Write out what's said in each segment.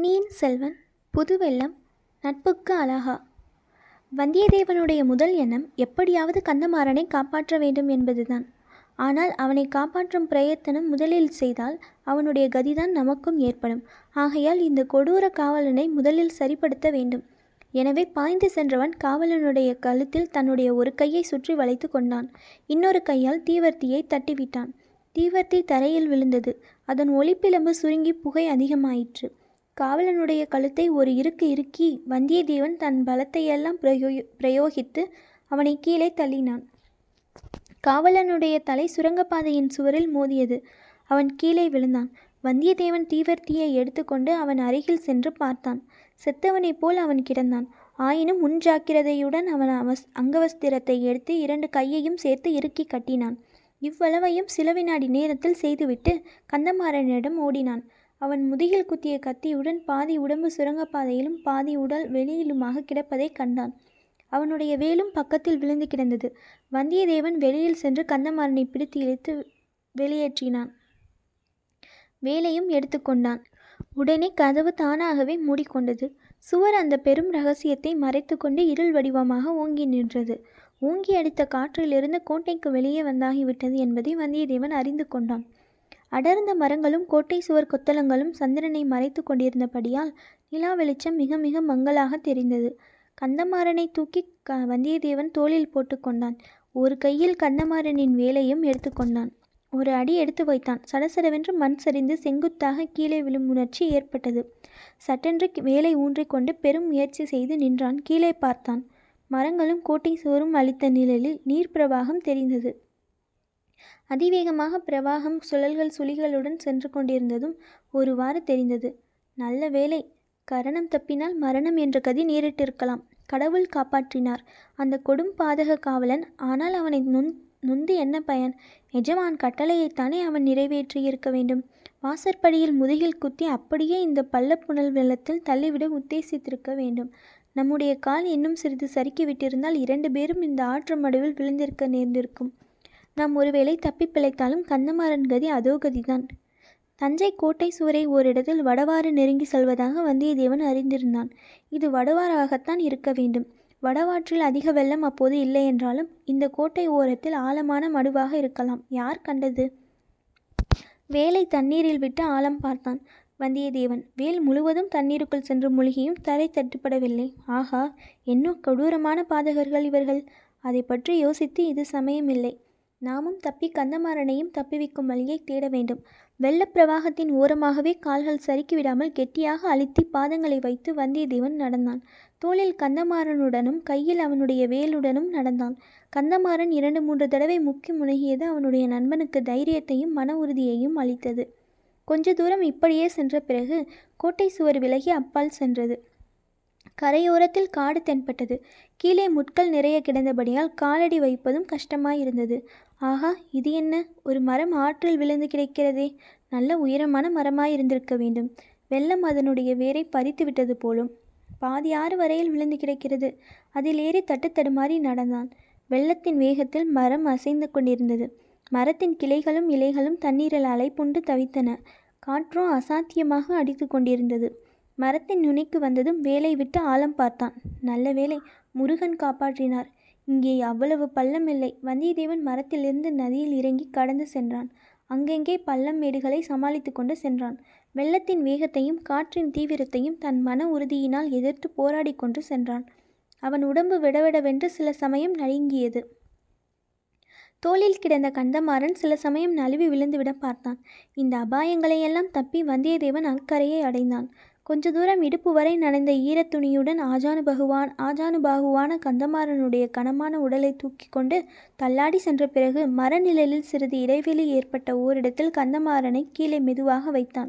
பொன்னியின் செல்வன், புதுவெல்லம், நட்புக்கு அழகா. வந்தியத்தேவனுடைய முதல் எண்ணம் எப்படியாவது கந்தமாறனை காப்பாற்ற வேண்டும் என்பதுதான். ஆனால் அவனை காப்பாற்றும் பிரயத்தனம் முதலில் செய்தால் அவனுடைய கதிதான் நமக்கும் ஏற்படும். ஆகையால் இந்த கொடூர காவலனை முதலில் சரிப்படுத்த வேண்டும். எனவே பாய்ந்து சென்றவன் காவலனுடைய கழுத்தில் தன்னுடைய ஒரு கையை சுற்றி வளைத்து கொண்டான். இன்னொரு கையால் தீவர்த்தியை தட்டிவிட்டான். தீவர்த்தி தரையில் விழுந்தது. அதன் ஒளிப்பிளம்பு சுருங்கி புகை அதிகமாயிற்று. காவலனுடைய கழுத்தை ஒரு இறுக்கி வந்தியத்தேவன் தன் பலத்தையெல்லாம் பிரயோகித்து அவனை கீழே தள்ளினான். காவலனுடைய தலை சுரங்கப்பாதையின் சுவரில் மோதியது. அவன் கீழே விழுந்தான். வந்தியத்தேவன் தீவர்த்தியை எடுத்துக்கொண்டு அவன் அருகில் சென்று பார்த்தான். செத்தவனைப் போல் அவன் கிடந்தான். ஆயினும் முன் ஜாக்கிரதையுடன் அவன் அங்கவஸ்திரத்தை எடுத்து இரண்டு கையையும் சேர்த்து இறுக்கி கட்டினான். இவ்வளவையும் சில வினாடி நேரத்தில் செய்துவிட்டு கந்தமாறனிடம் ஓடினான். அவன் முதுகில் குத்திய கத்தியுடன் பாதி உடம்பு சுரங்கப்பாதையிலும் பாதி உடல் வெளியிலுமாக கிடப்பதை கண்டான். அவனுடைய வேலும் பக்கத்தில் விழுந்து கிடந்தது. வந்தியத்தேவன் வெளியில் சென்று கந்தமாறனை பிடித்து இழுத்து வெளியேற்றினான். வேலையும் எடுத்துக்கொண்டான். உடனே கதவு தானாகவே மூடிக்கொண்டது. சுவர் அந்த பெரும் ரகசியத்தை மறைத்து கொண்டு இருள் வடிவமாக ஓங்கி நின்றது. ஓங்கி அடித்த காற்றிலிருந்து கோட்டைக்கு வெளியே வந்தாகிவிட்டது என்பதை வந்தியத்தேவன் அறிந்து கொண்டான். அடர்ந்த மரங்களும் கோட்டை சுவர் கொத்தளங்களும் சந்திரனை மறைத்து கொண்டிருந்தபடியால் நிலா வெளிச்சம் மிக மிக மங்கலாக தெரிந்தது. கந்தமாறனை தூக்கி வந்தியத்தேவன் தோளில் போட்டுக்கொண்டான். ஒரு கையில் கந்தமாறனின் வேலையும் எடுத்துக்கொண்டான். ஒரு அடி எடுத்து வைத்தான். சடசடவென்று மண் சரிந்து செங்குத்தாக கீழே விழும் உணர்ச்சி ஏற்பட்டது. சட்டென்று வேலை ஊன்றிக்கொண்டு பெரும் முயற்சி செய்து நின்றான். கீழே பார்த்தான். மரங்களும் கோட்டை சுவரும் அளித்த நிழலில் நீர் பிரவாகம் தெரிந்தது. அதிவேகமாக பிரவாகம் சுழல்கள் சுழிகளுடன் சென்று கொண்டிருந்ததும் ஒருவாறு தெரிந்தது. நல்ல வேலை. கரணம் தப்பினால் மரணம் என்ற கதி நேரிட்டிருக்கலாம். கடவுள் காப்பாற்றினார் அந்த கொடும் பாதக காவலன். ஆனால் அவனை நொந்து என்ன பயன்? எஜமான் கட்டளையைத்தானே அவன் நிறைவேற்றியிருக்க வேண்டும். வாசற்படியில் முதுகில் குத்தி அப்படியே இந்த பள்ளப்புணல் வெள்ளத்தில் தள்ளிவிட உத்தேசித்திருக்க வேண்டும். நம்முடைய கால் இன்னும் சிறிது சறுக்கிவிட்டிருந்தால் 2 பேரும் இந்த ஆற்று மடுவில் விழுந்திருக்க நேர்ந்திருக்கும். நாம் ஒருவேளை தப்பி பிழைத்தாலும் கந்தமாறன் கதி அதோ கதிதான். தஞ்சை கோட்டை சுவரை ஓரிடத்தில் வடவாறு நெருங்கி செல்வதாக வந்தியத்தேவன் அறிந்திருந்தான். இது வடவாறாகத்தான் இருக்க வேண்டும். வடவாற்றில் அதிக வெள்ளம் அப்போது இல்லை என்றாலும் இந்த கோட்டை ஓரத்தில் ஆழமான மடுவாக இருக்கலாம். யார் கண்டது? வேலை தண்ணீரில் விட்டு ஆழம் பார்த்தான் வந்தியத்தேவன். வேல் முழுவதும் தண்ணீருக்குள் சென்று மூழ்கியும் தரை தட்டுப்படவில்லை. ஆகா, இன்னும் கொடூரமான பாதகர்கள் இவர்கள். அதை பற்றி யோசித்து இது சமயமில்லை. நாமும் தப்பி கந்தமாறனையும் தப்பிவிக்கும் வழியை தேட வேண்டும். வெள்ளப்பிரவாகத்தின் ஓரமாகவே கால்கள் சறுக்கி விடாமல் கெட்டியாக அழுத்தி பாதங்களை வைத்து வந்தியத்தேவன் நடந்தான். தோளில் கந்தமாறனுடனும் கையில் அவனுடைய வேலுடனும் நடந்தான். கந்தமாறன் 2-3 தடவை முக்கி முனகியது அவனுடைய நண்பனுக்கு தைரியத்தையும் மன உறுதியையும் அளித்தது. கொஞ்ச தூரம் இப்படியே சென்ற பிறகு கோட்டை சுவர் விலகி அப்பால் சென்றது. கரையோரத்தில் காடு தென்பட்டது. கீழே முட்கள் நிறைய கிடந்தபடியால் காலடி வைப்பதும் கஷ்டமாயிருந்தது. ஆகா, இது என்ன? ஒரு மரம் ஆற்றில் விழுந்து கிடக்கிறதே. நல்ல உயரமான மரமாயிருந்திருக்க வேண்டும். வெள்ளம் அதனுடைய வேரை பறித்து விட்டது போலும். பாதி ஆறு வரையில் விழுந்து கிடக்கிறது. அதில் ஏறி தட்டு தடுமாறி நடந்தான். வெள்ளத்தின் வேகத்தில் மரம் அசைந்து கொண்டிருந்தது. மரத்தின் கிளைகளும் இலைகளும் தண்ணீரில் அலைப்புண்டு தவித்தன. காற்றும் அசாத்தியமாக அடித்து கொண்டிருந்தது. மரத்தின் நுனிக்கு வந்ததும் வேலை விட்டு ஆழம் பார்த்தான். நல்ல வேலை, முருகன் காப்பாற்றினார். இங்கே அவ்வளவு பள்ளம் இல்லை. வந்தியத்தேவன் மரத்திலிருந்து நதியில் இறங்கி கடந்து சென்றான். அங்கெங்கே பள்ளம் மேடுகளை சமாளித்து கொண்டு சென்றான். வெள்ளத்தின் வேகத்தையும் காற்றின் தீவிரத்தையும் தன் மன உறுதியினால் எதிர்த்து போராடி கொண்டு சென்றான். அவன் உடம்பு விடவிடவென்று சில சமயம் நழுங்கியது. தோளில் கிடந்த கந்தமாறன் சில சமயம் நழுவி விழுந்துவிட பார்த்தான். இந்த அபாயங்களையெல்லாம் தப்பி வந்தியத்தேவன் அக்கரையை அடைந்தான். கொஞ்ச தூரம் இடுப்பு வரை நனைந்த ஈரத்துணியுடன் ஆஜானுபாகுவான கந்தமாறனுடைய கனமான உடலை தூக்கி கொண்டு தள்ளாடி சென்ற பிறகு மரநிழலில் சிறிது இடைவெளி ஏற்பட்ட ஓரிடத்தில் கந்தமாறனை கீழே மெதுவாக வைத்தான்.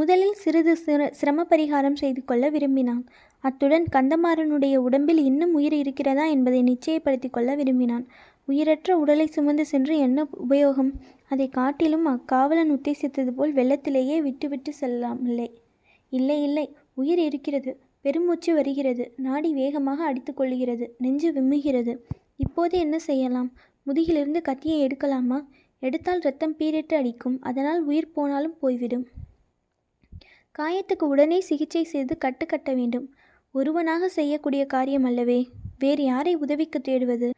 முதலில் சிறிது சிரமபரிகாரம் செய்து கொள்ள விரும்பினான். அத்துடன் கந்தமாறனுடைய உடம்பில் இன்னும் உயிர் இருக்கிறதா என்பதை நிச்சயப்படுத்தி கொள்ள விரும்பினான். உயிரற்ற உடலை சுமந்து சென்று என்ன உபயோகம்? அதை காட்டிலும் அக்காவலன் உத்தேசித்தது போல் வெள்ளத்திலேயே விட்டுவிட்டு செல்லாமல்லை. இல்லை, உயிர் இருக்கிறது. பெருமூச்சு வருகிறது. நாடி வேகமாக அடித்து கொள்ளுகிறது. நெஞ்சு விம்முகிறது. இப்போது என்ன செய்யலாம்? முதுகிலிருந்து கத்தியை எடுக்கலாமா? எடுத்தால் இரத்தம் பீரிட்டு அடிக்கும். அதனால் உயிர் போனாலும் போய்விடும். காயத்துக்கு உடனே சிகிச்சை செய்து கட்டுக்கட்ட வேண்டும். ஒருவனாக செய்யக்கூடிய காரியம் அல்லவே. வேறு யாரை உதவிக்கு தேடுவது?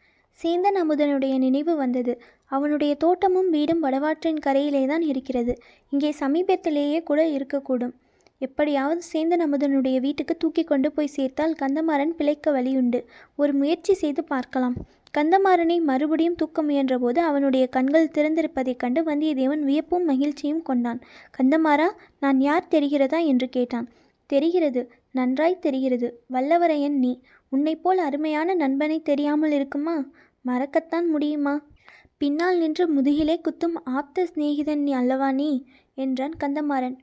சேந்தன் அமுதனுடைய நினைவு வந்தது. அவனுடைய தோட்டமும் வீடும் வடவாற்றின் கரையிலே தான் இருக்கிறது. இங்கே சமீபத்திலேயே கூட இருக்கக்கூடும். எப்படியாவது சேந்தன் அமுதனுடைய வீட்டுக்கு தூக்கி கொண்டு போய் சேர்த்தால் கந்தமாறன் பிழைக்க வழியுண்டு. ஒரு முயற்சி செய்து பார்க்கலாம். கந்தமாறனை மறுபடியும் தூக்க முயன்றபோது அவனுடைய கண்கள் திறந்திருப்பதைக் கண்டு வந்தியத்தேவன் வியப்பும் மகிழ்ச்சியும் கொண்டான். கந்தமாறா, நான் யார் தெரிகிறதா என்று கேட்டான். தெரிகிறது, நன்றாய் தெரிகிறது. வல்லவரையன் நீ. உன்னைப்போல் அருமையான நண்பனை தெரியாமல் இருக்குமா? மறக்கத்தான் முடியுமா? பின்னால் நின்று முதுகிலே குத்தும் ஆப்த சிநேகிதன் அல்லவா நீ என்றான் கந்தமாறன்.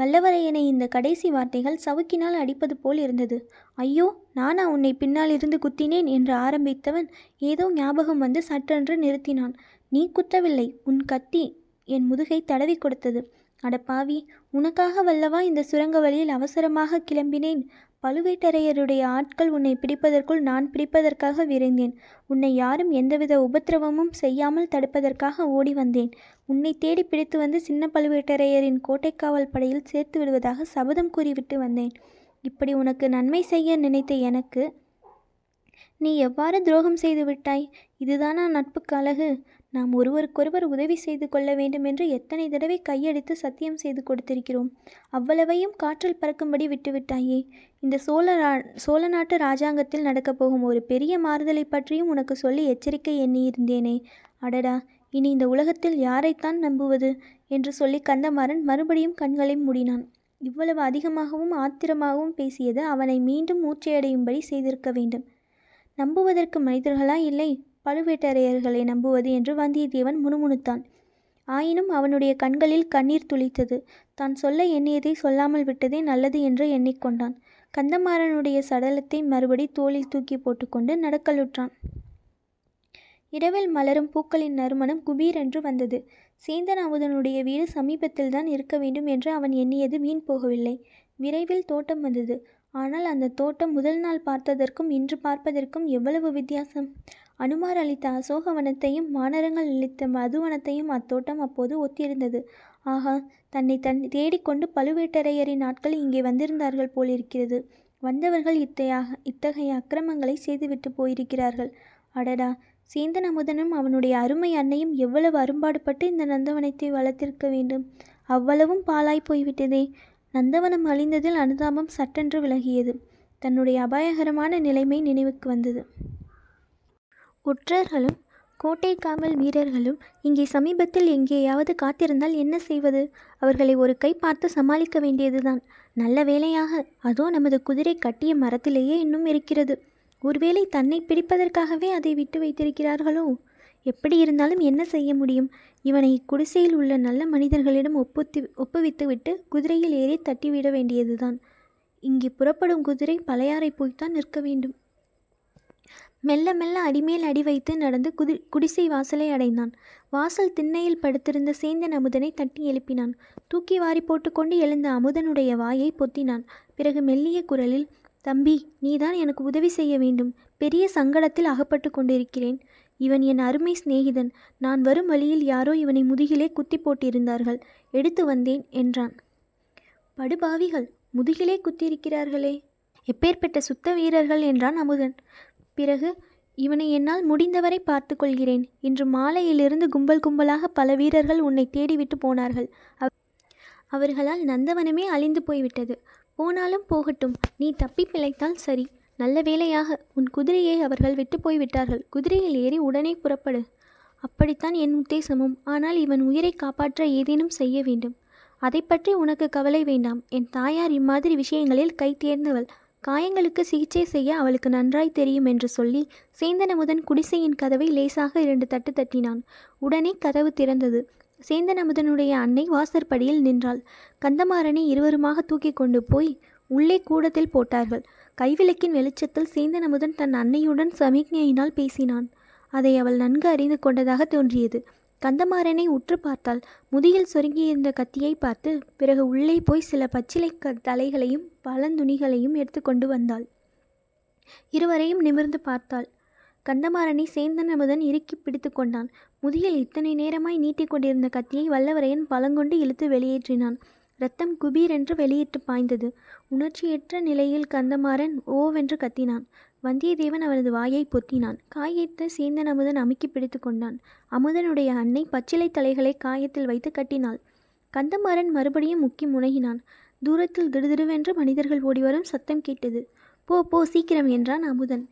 வல்லவரையனை இந்த கடைசி வார்த்தைகள் சவுக்கினால் அடிப்பது போல் இருந்தது. ஐயோ, நானா உன்னை பின்னால் இருந்து குத்தினேன் என்று ஆரம்பித்தவன் ஏதோ ஞாபகம் வந்து சட்டென்று நிறுத்தினான். நீ குத்தவில்லை, உன் கத்தி என் முதுகை தடவி கொடுத்தது. அடப்பாவி, உனக்காக வல்லவா இந்த சுரங்க வழியில் அவசரமாக கிளம்பினேன்? பழுவேட்டரையருடைய ஆட்கள் உன்னை பிடிப்பதற்குள் நான் பிடிப்பதற்காக விரைந்தேன். உன்னை யாரும் எந்தவித உபத்திரவமும் செய்யாமல் தடுப்பதற்காக ஓடி வந்தேன். உன்னை தேடி பிடித்து வந்து சின்ன பழுவேட்டரையரின் கோட்டைக்காவல் படையில் சேர்த்து விடுவதாக சபதம் கூறிவிட்டு வந்தேன். இப்படி உனக்கு நன்மை செய்ய நினைத்த எனக்கு நீ எவ்வாறு துரோகம் செய்து விட்டாய்? இதுதானா நட்புக்கு அழகு? நாம் ஒருவருக்கொருவர் உதவி செய்து கொள்ள வேண்டும் என்று எத்தனை தடவை கையெடுத்து சத்தியம் செய்து கொடுத்திருக்கிறோம். அவ்வளவையும் காற்றில் பறக்கும்படி விட்டுவிட்டாயே. இந்த சோழ நாட்டு இராஜாங்கத்தில் நடக்கப் போகும் ஒரு பெரிய மாறுதலை பற்றியும் உனக்கு சொல்லி எச்சரிக்கை எண்ணியிருந்தேனே. அடடா, இனி இந்த உலகத்தில் யாரைத்தான் நம்புவது என்று சொல்லி கந்தமாறன் மறுபடியும் கண்களை மூடினான். இவ்வளவு அதிகமாகவும் ஆத்திரமாகவும் பேசியது அவனை மீண்டும் மூச்சையடையும்படி செய்திருக்க வேண்டும். நம்புவதற்கு மனிதர்களா, இல்லை பழுவேட்டரையர்களை நம்புவது என்று வந்தியத்தேவன் முணுமுணுத்தான். ஆயினும் அவனுடைய கண்களில் கண்ணீர் துளித்தது. தான் சொல்ல எண்ணியதை சொல்லாமல் விட்டதே நல்லது என்று எண்ணிக்கொண்டான். கந்தமாறனுடைய சடலத்தை மறுபடி தோளில் தூக்கி போட்டுக்கொண்டு நடக்கலுற்றான். இரவில் மலரும் பூக்களின் நறுமணம் குபீரென்று வந்தது. சேந்தன் அமுதனுடைய வீடு சமீபத்தில் தான் இருக்க வேண்டும் என்று அவன் எண்ணியது வீண் போகவில்லை. விரைவில் தோட்டம் வந்தது. ஆனால் அந்த தோட்டம் முதல் நாள் பார்த்ததற்கும் இன்று பார்ப்பதற்கும் எவ்வளவு வித்தியாசம்! அனுமார் அளித்த அசோகவனத்தையும் மானரங்கள் அளித்த மதுவனத்தையும் அத்தோட்டம் அப்போது ஒத்திருந்தது. ஆகா, தன்னை தேடிக்கொண்டு பழுவேட்டரையரின் ஆட்கள் இங்கே வந்திருந்தார்கள் போலிருக்கிறது. வந்தவர்கள் இத்தகைய அக்கிரமங்களை செய்துவிட்டு போயிருக்கிறார்கள். அடடா, சேந்தன் அமுதனும் அவனுடைய அருமை அன்னையும் எவ்வளவு அரும்பாடுபட்டு இந்த நந்தவனத்தை வளர்த்திருக்க வேண்டும். அவ்வளவும் பாழாய் போய்விட்டதே. நந்தவனம் அழிந்ததில் அனுதாபம் சட்டென்று விலகியது. தன்னுடைய அபாயகரமான நிலைமை நினைவுக்கு வந்தது. ஒற்றர்களும் கோட்டை காவல் வீரர்களும் இங்கே சமீபத்தில் எங்கேயாவது காத்திருந்தால் என்ன செய்வது? அவர்களை ஒரு கை பார்த்து சமாளிக்க வேண்டியதுதான். நல்ல வேளையாக அதோ நமது குதிரை கட்டிய மரத்திலேயே இன்னும் இருக்கிறது. ஒருவேளை தன்னை பிடிப்பதற்காகவே அதை விட்டு வைத்திருக்கிறார்களோ? எப்படி இருந்தாலும் என்ன செய்ய முடியும்? இவனை குடிசையில் உள்ள நல்ல மனிதர்களிடம் ஒப்புவித்துவிட்டு குதிரையில் ஏறி தட்டிவிட வேண்டியதுதான். இங்கே புறப்படும் குதிரை பழையாறை போய்த்தான் நிற்க வேண்டும். மெல்ல மெல்ல அடிமேல் அடி வைத்து நடந்து குடிசை வாசலை அடைந்தான். வாசல் திண்ணையில் படுத்திருந்த சேந்தன் அமுதனை தட்டி எழுப்பினான். தூக்கி வாரி போட்டுக்கொண்டு எழுந்த அமுதனுடைய வாயை பொத்தினான். பிறகு மெல்லிய குரலில், தம்பி, நீதான் எனக்கு உதவி செய்ய வேண்டும். பெரிய சங்கடத்தில் அகப்பட்டு கொண்டிருக்கிறேன். இவன் என் அருமை சிநேகிதன். நான் வரும் வழியில் யாரோ இவனை முதுகிலே குத்தி போட்டிருந்தார்கள். எடுத்து வந்தேன் என்றான். படுபாவிகள், முதுகிலே குத்தியிருக்கிறார்களே, எப்பேற்பட்ட சுத்த வீரர்கள் என்றான் அமுதன். பிறகு, இவனை என்னால் முடிந்தவரை பார்த்து கொள்கிறேன். இன்று மாலையிலிருந்து கும்பல் கும்பலாக பல வீரர்கள் உன்னை தேடிவிட்டு போனார்கள். அவர்களால் நந்தவனமே அழிந்து போய்விட்டது. போனாலும் போகட்டும், நீ தப்பி பிழைத்தால் சரி. நல்ல வேளையாக உன் குதிரையை அவர்கள் விட்டு போய்விட்டார்கள். குதிரையில் ஏறி உடனே புறப்படு. அப்படித்தான் என் உத்தேசமும். ஆனால் இவன் உயிரை காப்பாற்ற ஏதேனும் செய்ய வேண்டும். அதை பற்றி உனக்கு கவலை வேண்டாம். என் தாயார் இம்மாதிரி விஷயங்களில் கை தேர்ந்தவள். காயங்களுக்கு சிகிச்சை செய்ய அவளுக்கு நன்றாய் தெரியும் என்று சொல்லி சேந்தனமுதன் குடிசையின் கதவை லேசாக 2 தட்டு தட்டினான். உடனே கதவு திறந்தது. சேந்தனமுதனுடைய அன்னை வாசற்படியில் நின்றாள். கந்தமாறனை இருவருமாக தூக்கி கொண்டு போய் உள்ளே கூடத்தில் போட்டார்கள். கைவிளக்கின் வெளிச்சத்தில் சேந்தனமுதன் தன் அன்னையுடன் சமிக்ஞையினால் பேசினான். அதை அவள் நன்கு அறிந்து கொண்டதாக தோன்றியது. கந்தமாறனை உற்று பார்த்தாள். முதுகில் சொருங்கியிருந்த கத்தியை பார்த்து பிறகு உள்ளே போய் சில பச்சிலை தலைகளையும் பழந்துணிகளையும் எடுத்து கொண்டு வந்தாள். இருவரையும் நிமிர்ந்து பார்த்தாள். கந்தமாறனை சேந்தனமுதன் இறுக்கி பிடித்து கொண்டான். முதுகில் இத்தனை நேரமாய் நீட்டிக் கொண்டிருந்த கத்தியை வல்லவரையன் பலங்கொண்டு இழுத்து வெளியேற்றினான். ரத்தம் குபீரென்று வெளியிட்டு பாய்ந்தது. உணர்ச்சியற்ற நிலையில் கந்தமாறன் ஓவென்று கத்தினான். வந்தியத்தேவன் அவனது வாயை பொத்தினான். காயத்தை சேந்தன் அமுதன் அமுக்கி பிடித்து கொண்டான். அமுதனுடைய அன்னை பச்சிலை தலைகளை காயத்தில் வைத்து கட்டினாள். கந்தமாறன் மறுபடியும் முக்கி முனகினான். தூரத்தில் திடுதிடுவென்று மனிதர்கள் ஓடிவரும் சத்தம் கேட்டது. போ போ சீக்கிரம் என்றான் அமுதன்.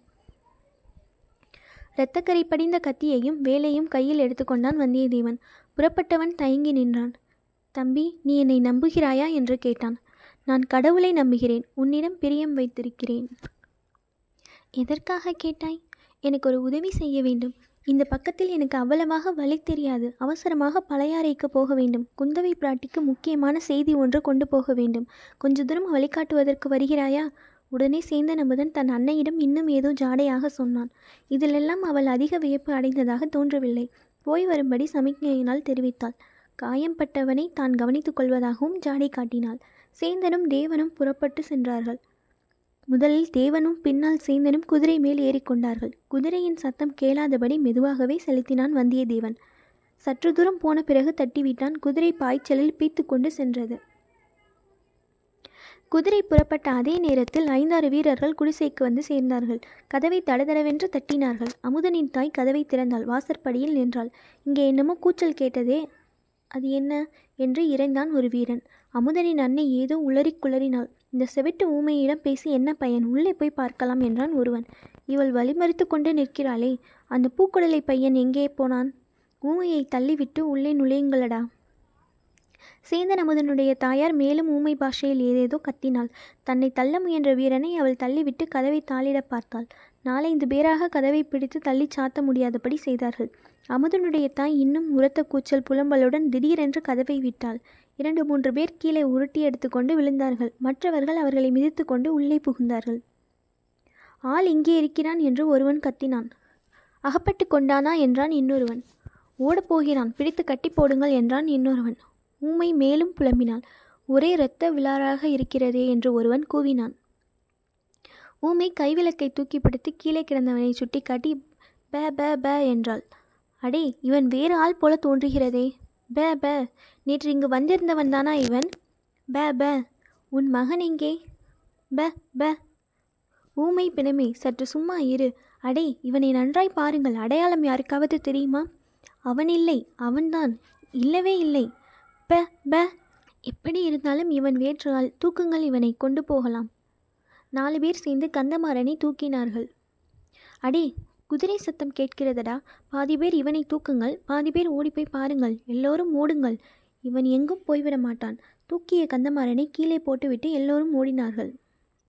இரத்தக்கரை படிந்த கத்தியையும் வேலையும் கையில் எடுத்துக்கொண்டான் வந்தியத்தேவன். புறப்பட்டவன் தயங்கி நின்றான். தம்பி, நீ என்னை நம்புகிறாயா என்று கேட்டான். நான் கடவுளை நம்புகிறேன். உன்னிடம் பிரியம் வைத்திருக்கிறேன். எதற்காக கேட்டாய்? எனக்கு ஒரு உதவி செய்ய வேண்டும். இந்த பக்கத்தில் எனக்கு அவ்வளவாக வழி தெரியாது. அவசரமாக பழையாறைக்கு போக வேண்டும். குந்தவை பிராட்டிக்கு முக்கியமான செய்தி ஒன்று கொண்டு போக வேண்டும். கொஞ்ச தூரம் வழிகாட்டுவதற்கு வருகிறாயா? உடனே சேந்தன் அமுதன் தன் அன்னையிடம் இன்னும் ஏதோ ஜாடையாக சொன்னான். இதிலெல்லாம் அவள் அதிக வியப்பு அடைந்ததாக தோன்றவில்லை. போய் வரும்படி சமிக்ஞையினால் தெரிவித்தாள். காயம்பட்டவனை தான் கவனித்துக் கொள்வதாகவும் ஜாடை காட்டினாள். சேந்தனும் தேவனும் புறப்பட்டு சென்றார்கள். முதலில் தேவனும் பின்னால் சேந்தனும் குதிரை மேல் ஏறிக்கொண்டார்கள். குதிரையின் சத்தம் கேளாதபடி மெதுவாகவே செலுத்தினான் வந்தியத்தேவன். சற்று தூரம் போன பிறகு தட்டிவிட்டான். குதிரை பாய்ச்சலில் பீத்து கொண்டு சென்றது. குதிரை புறப்பட்ட அதே நேரத்தில் 5-6 வீரர்கள் குடிசைக்கு வந்து சேர்ந்தார்கள். கதவை தடதடவென்று தட்டினார்கள். அமுதனின் தாய் கதவை திறந்தாள். வாசற்படியில் நின்றாள். இங்கே என்னமோ கூச்சல் கேட்டதே, அது என்ன என்று இறைந்தான் ஒரு வீரன். அமுதனின் அன்னை ஏதோ உளறி குளறினாள். இந்த செவிட்டு ஊமையிடம் பேசி என்ன பையன்? உள்ளே போய் பார்க்கலாம் என்றான் ஒருவன். இவள் வழிமறித்து கொண்டு நிற்கிறாளே, அந்த பூக்குடலை பையன் எங்கே போனான்? ஊமையை தள்ளிவிட்டு உள்ளே நுழையுங்களடா. சேந்தன் அமுதனுடைய தாயார் மேலும் ஊமை பாஷையில் ஏதேதோ கத்தினாள். தன்னை தள்ள முயன்ற வீரனை அவள் தள்ளிவிட்டு கதவை தாளிட பார்த்தாள். 4-5 பேராக கதவை பிடித்து தள்ளி சாத்த முடியாதபடி செய்தார்கள். அமுதனுடைய தாய் இன்னும் உரத்த கூச்சல் புலம்பலுடன் திடீரென்று கதவை விட்டாள். 2-3 பேர் கீழே உருட்டி எடுத்துக்கொண்டு விழுந்தார்கள். மற்றவர்கள் அவர்களை மிதித்து கொண்டு உள்ளே புகுந்தார்கள். ஆள் இங்கே இருக்கிறான் என்று ஒருவன் கத்தினான். அகப்பட்டு கொண்டானா என்றான் இன்னொருவன். ஓடப்போகிறான், பிடித்து கட்டி போடுங்கள் என்றான் இன்னொருவன். ஊமை மேலும் புலம்பினாள். ஒரே இரத்த விழாராக இருக்கிறதே என்று ஒருவன் கூவினான். ஊமை கைவிளக்கை தூக்கி பிடித்து கீழே கிடந்தவனை சுட்டி காட்டி பே பே பே என்றாள். அடே, இவன் வேறு ஆள் போல தோன்றுகிறதே. பே பே, நேற்று இங்கு வந்திருந்தவன் தானா இவன்? பே பே, உன் மகன் எங்கே? பே பே, ஊமை பிணமே, சற்று சும்மா இரு. அடே, இவனை நன்றாய் பாருங்கள். அடையாளம் யாருக்காவது தெரியுமா? அவன் இல்லை, அவன்தான், இல்லவே இல்லை. பே பே, எப்படி இருந்தாலும் இவன் வேற்று ஆள். தூக்குங்கள், இவனை கொண்டு போகலாம். 4 பேர் சேர்ந்து கந்தமாறனை தூக்கினார்கள். அடே, குதிரை சத்தம் கேட்கிறதடா. பாதி பேர் இவனை தூக்குங்கள், பாதி பேர் ஓடி போய் பாருங்கள். எல்லோரும் ஓடுங்கள், இவன் எங்கும் போய்விட மாட்டான். தூக்கிய கந்தமாறனை கீழே போட்டுவிட்டு எல்லோரும் ஓடினார்கள்.